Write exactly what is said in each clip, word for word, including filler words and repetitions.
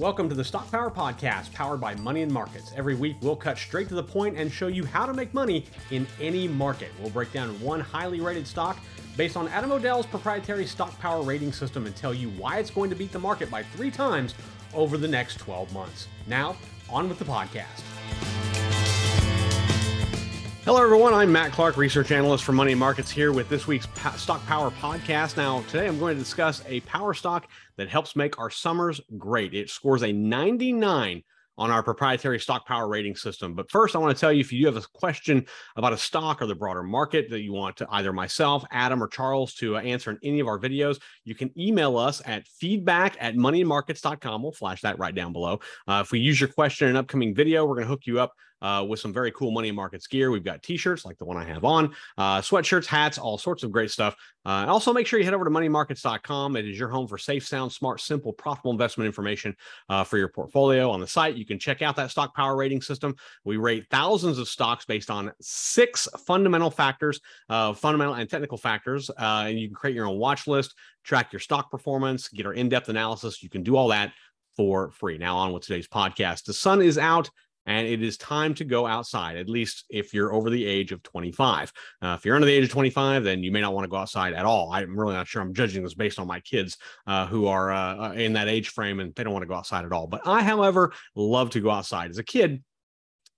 Welcome to the Stock Power Podcast, powered by Money and Markets. Every week, we'll cut straight to the point and show you how to make money in any market. We'll break down one highly rated stock based on Adam O'Dell's proprietary stock power rating system and tell you why it's going to beat the market by three times over the next twelve months. Now, on with the podcast. Hello, everyone. I'm Matt Clark, research analyst for Money and Markets, here with this week's po- Stock Power Podcast. Now, today I'm going to discuss a power stock that helps make our summers great. It scores a ninety-nine on our proprietary stock power rating system. But first, I want to tell you, if you do have a question about a stock or the broader market that you want to either myself, Adam, or Charles to answer in any of our videos, you can email us at feedback at money and markets dot com. We'll flash that right down below. Uh, if we use your question in an upcoming video, we're going to hook you up Uh, with some very cool Money and Markets gear. We've got t-shirts like the one I have on, uh, sweatshirts, hats, all sorts of great stuff. Uh, also, make sure you head over to money and markets dot com. It is your home for safe, sound, smart, simple, profitable investment information uh, for your portfolio. On the site, you can check out that stock power rating system. We rate thousands of stocks based on six fundamental factors, uh, fundamental and technical factors, uh, and you can create your own watch list, track your stock performance, get our in-depth analysis. You can do all that for free. Now on with today's podcast. The sun is out, and it is time to go outside, at least if you're over the age of twenty-five. Uh, if you're under the age of twenty-five, then you may not want to go outside at all. I'm really not sure. I'm judging this based on my kids uh, who are uh, in that age frame, and they don't want to go outside at all. But I, however, love to go outside. As a kid,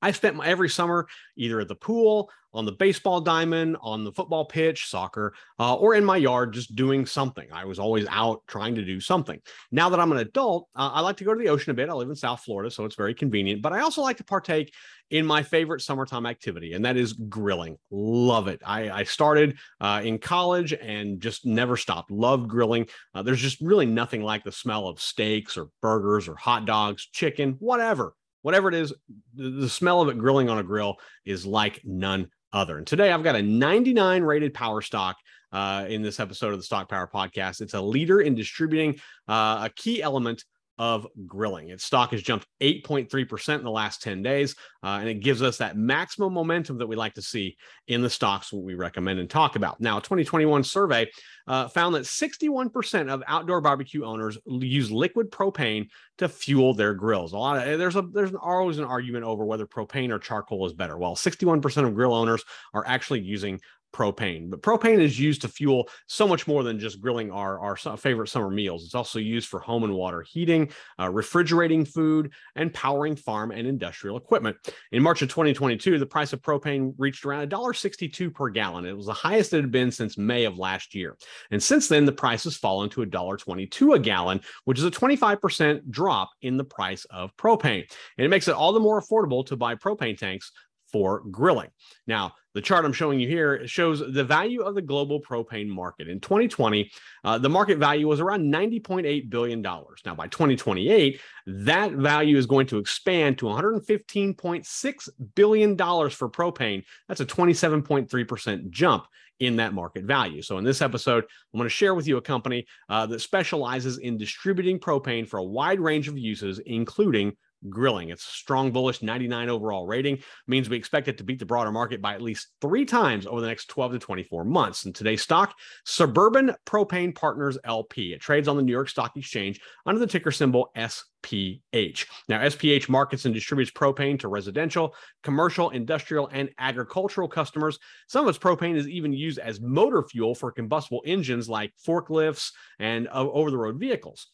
I spent my, every summer either at the pool, on the baseball diamond, on the football pitch, soccer, uh, or in my yard, just doing something. I was always out trying to do something. Now that I'm an adult, uh, I like to go to the ocean a bit. I live in South Florida, so it's very convenient, but I also like to partake in my favorite summertime activity, and that is grilling. Love it. I, I started uh, in college and just never stopped. Loved grilling. Uh, there's just really nothing like the smell of steaks or burgers or hot dogs, chicken, whatever. Whatever it is, the smell of it grilling on a grill is like none other. And today I've got a ninety-nine rated power stock uh, in this episode of the Stock Power Podcast. It's a leader in distributing uh, a key element of grilling. Its stock has jumped eight point three percent in the last ten days, uh, and it gives us that maximum momentum that we like to see in the stocks we recommend and talk about. Now, a twenty twenty-one survey uh, found that sixty-one percent of outdoor barbecue owners use liquid propane to fuel their grills. A lot of there's a there's an, always an argument over whether propane or charcoal is better. Well, sixty-one percent of grill owners are actually using propane. But propane is used to fuel so much more than just grilling our, our favorite summer meals. It's also used for home and water heating, uh, refrigerating food, and powering farm and industrial equipment. In March of twenty twenty-two, the price of propane reached around one dollar sixty-two per gallon. It was the highest it had been since May of last year. And since then, the price has fallen to one dollar twenty-two a gallon, which is a twenty-five percent drop in the price of propane. And it makes it all the more affordable to buy propane tanks for grilling. Now, the chart I'm showing you here shows the value of the global propane market. In twenty twenty, uh, the market value was around ninety point eight billion dollars. Now, by twenty twenty-eight, that value is going to expand to one hundred fifteen point six billion dollars for propane. That's a twenty-seven point three percent jump in that market value. So in this episode, I'm going to share with you a company uh, that specializes in distributing propane for a wide range of uses, including grilling. It's a strong bullish ninety-nine overall rating. It means we expect it to beat the broader market by at least three times over the next twelve to twenty-four months. And today's stock, Suburban Propane Partners L P. It trades on the New York Stock Exchange under the ticker symbol S P H. Now, S P H markets and distributes propane to residential, commercial, industrial, and agricultural customers. Some of its propane is even used as motor fuel for combustible engines like forklifts and uh, over-the-road vehicles.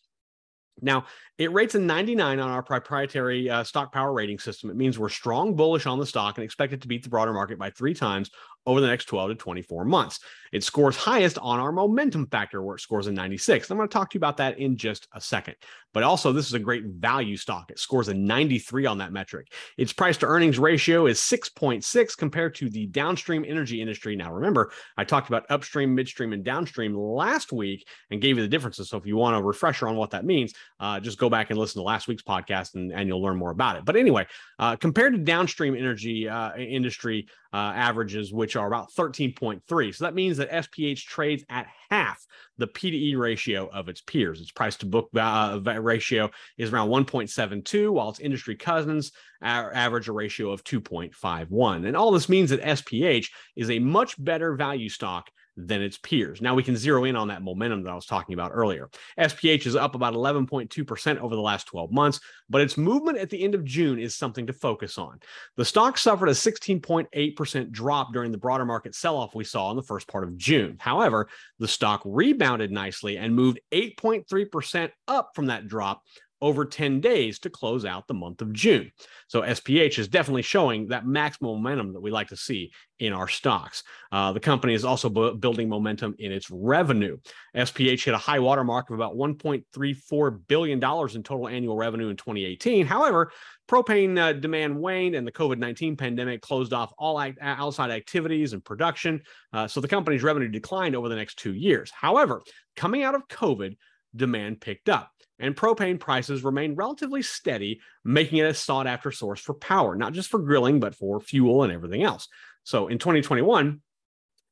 Now, it rates a ninety-nine on our proprietary uh, stock power rating system. It means we're strong bullish on the stock and expect it to beat the broader market by three times over the next twelve to twenty-four months. It scores highest on our momentum factor, where it scores a ninety-six. I'm going to talk to you about that in just a second. But also, this is a great value stock. It scores a ninety-three on that metric. Its price to earnings ratio is six point six compared to the downstream energy industry. Now, remember, I talked about upstream, midstream, and downstream last week and gave you the differences. So if you want a refresher on what that means, uh, just go back and listen to last week's podcast and, and you'll learn more about it. But anyway, uh, compared to downstream energy uh, industry uh, averages, which are about thirteen point three. So that means that S P H trades at half the P to E ratio of its peers. Its price to book uh, ratio is around one point seven two, while its industry cousins average a ratio of two point five one. And all this means that S P H is a much better value stock than its peers. Now we can zero in on that momentum that I was talking about earlier. S P H is up about eleven point two percent over the last twelve months, but its movement at the end of June is something to focus on. The stock suffered a sixteen point eight percent drop during the broader market sell-off we saw in the first part of June. However, the stock rebounded nicely and moved eight point three percent up from that drop over ten days to close out the month of June. So S P H is definitely showing that maximum momentum that we like to see in our stocks. Uh, the company is also bu- building momentum in its revenue. S P H hit a high water mark of about one point three four billion dollars in total annual revenue in twenty eighteen. However, propane uh, demand waned and the covid nineteen pandemic closed off all act- outside activities and production. Uh, so the company's revenue declined over the next two years. However, coming out of COVID, demand picked up, and propane prices remain relatively steady, making it a sought-after source for power, not just for grilling, but for fuel and everything else. So in twenty twenty-one,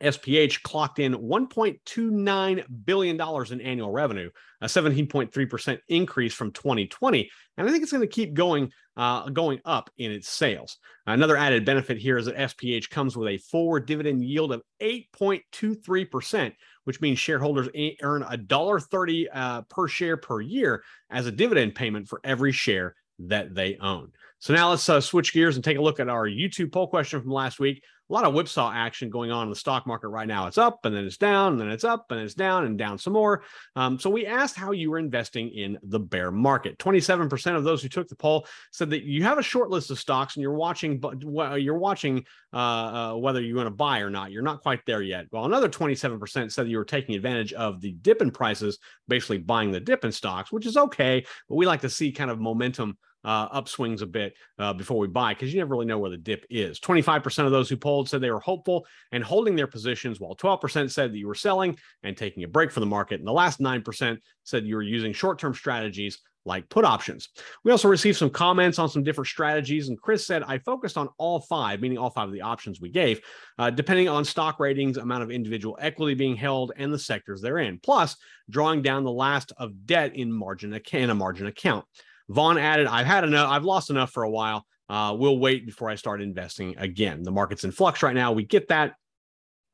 S P H clocked in one point two nine billion dollars in annual revenue, a seventeen point three percent increase from twenty twenty, and I think it's going to keep going, uh, going up in its sales. Another added benefit here is that S P H comes with a forward dividend yield of eight point two three percent, which means shareholders earn one dollar and thirty cents uh, per share per year as a dividend payment for every share that they own. So now let's uh, switch gears and take a look at our YouTube poll question from last week. A lot of whipsaw action going on in the stock market right now. It's up and then it's down and then it's up and it's down and down some more. Um, so we asked how you were investing in the bear market. twenty-seven percent of those who took the poll said that you have a short list of stocks and you're watching, but you're watching uh, uh, whether you want to buy or not. You're not quite there yet. Well, another twenty-seven percent said that you were taking advantage of the dip in prices, basically buying the dip in stocks, which is okay, but we like to see kind of momentum Uh, upswings a bit uh, before we buy, because you never really know where the dip is. twenty-five percent of those who polled said they were hopeful and holding their positions, while twelve percent said that you were selling and taking a break from the market. And the last nine percent said you were using short-term strategies like put options. We also received some comments on some different strategies. And Chris said, I focused on all five, meaning all five of the options we gave, uh, depending on stock ratings, amount of individual equity being held, and the sectors they're in, plus drawing down the last of debt in, margin, in a margin account. Vaughn added, I've had enough. I've lost enough for a while. Uh, we'll wait before I start investing again. The market's in flux right now. We get that.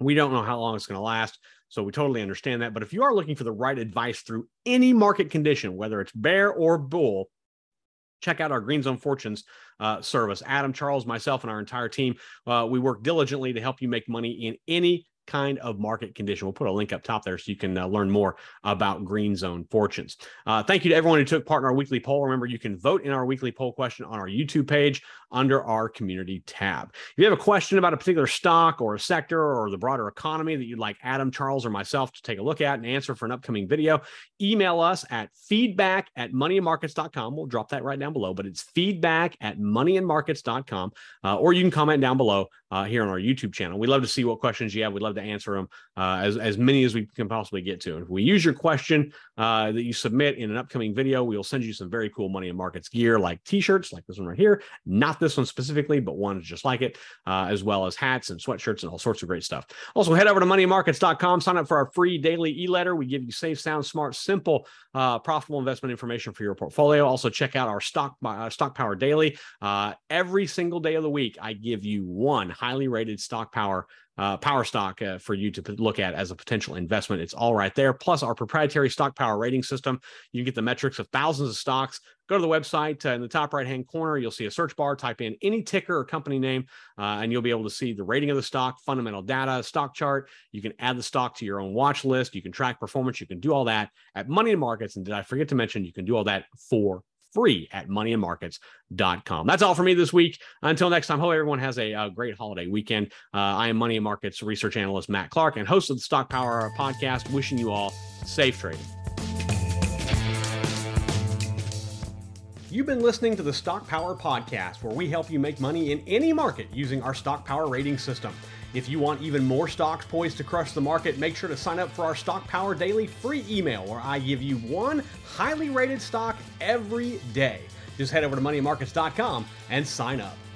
We don't know how long it's going to last. So we totally understand that. But if you are looking for the right advice through any market condition, whether it's bear or bull, check out our Green Zone Fortunes uh, service. Adam, Charles, myself, and our entire team, uh, we work diligently to help you make money in any kind of market condition. We'll put a link up top there so you can uh, learn more about Green Zone Fortunes. Uh, thank you to everyone who took part in our weekly poll. Remember, you can vote in our weekly poll question on our YouTube page under our community tab. If you have a question about a particular stock or a sector or the broader economy that you'd like Adam, Charles, or myself to take a look at and answer for an upcoming video, email us at feedback at money and markets dot com. We'll drop that right down below, but it's feedback at money and markets dot com. Uh, or you can comment down below uh, here on our YouTube channel. We'd love to see what questions you have. We'd love to answer them uh, as, as many as we can possibly get to. And if we use your question uh, that you submit in an upcoming video, we'll send you some very cool Money and Markets gear, like t-shirts, like this one right here, not this one specifically, but one just like it, uh, as well as hats and sweatshirts and all sorts of great stuff. Also, head over to money and markets dot com, sign up for our free daily e-letter. We give you safe, sound, smart, simple, uh, profitable investment information for your portfolio. Also, check out our Stock, uh, Stock Power Daily. Uh, every single day of the week, I give you one highly rated Stock Power Uh, power stock uh, for you to look at as a potential investment. It's all right there. Plus our proprietary Stock Power rating system. You can get the metrics of thousands of stocks. Go to the website uh, in the top right-hand corner. You'll see a search bar. Type in any ticker or company name, uh, and you'll be able to see the rating of the stock, fundamental data, stock chart. You can add the stock to your own watch list. You can track performance. You can do all that at Money and Markets. And did I forget to mention, you can do all that for free at money and markets dot com. That's all for me this week. Until next time, hope everyone has a, a great holiday weekend. Uh, I am Money and Markets research analyst Matt Clark and host of the Stock Power podcast, wishing you all safe trading. You've been listening to the Stock Power podcast, where we help you make money in any market using our Stock Power rating system. If you want even more stocks poised to crush the market, make sure to sign up for our Stock Power Daily free email, where I give you one highly rated stock every day. Just head over to money and markets dot com and sign up.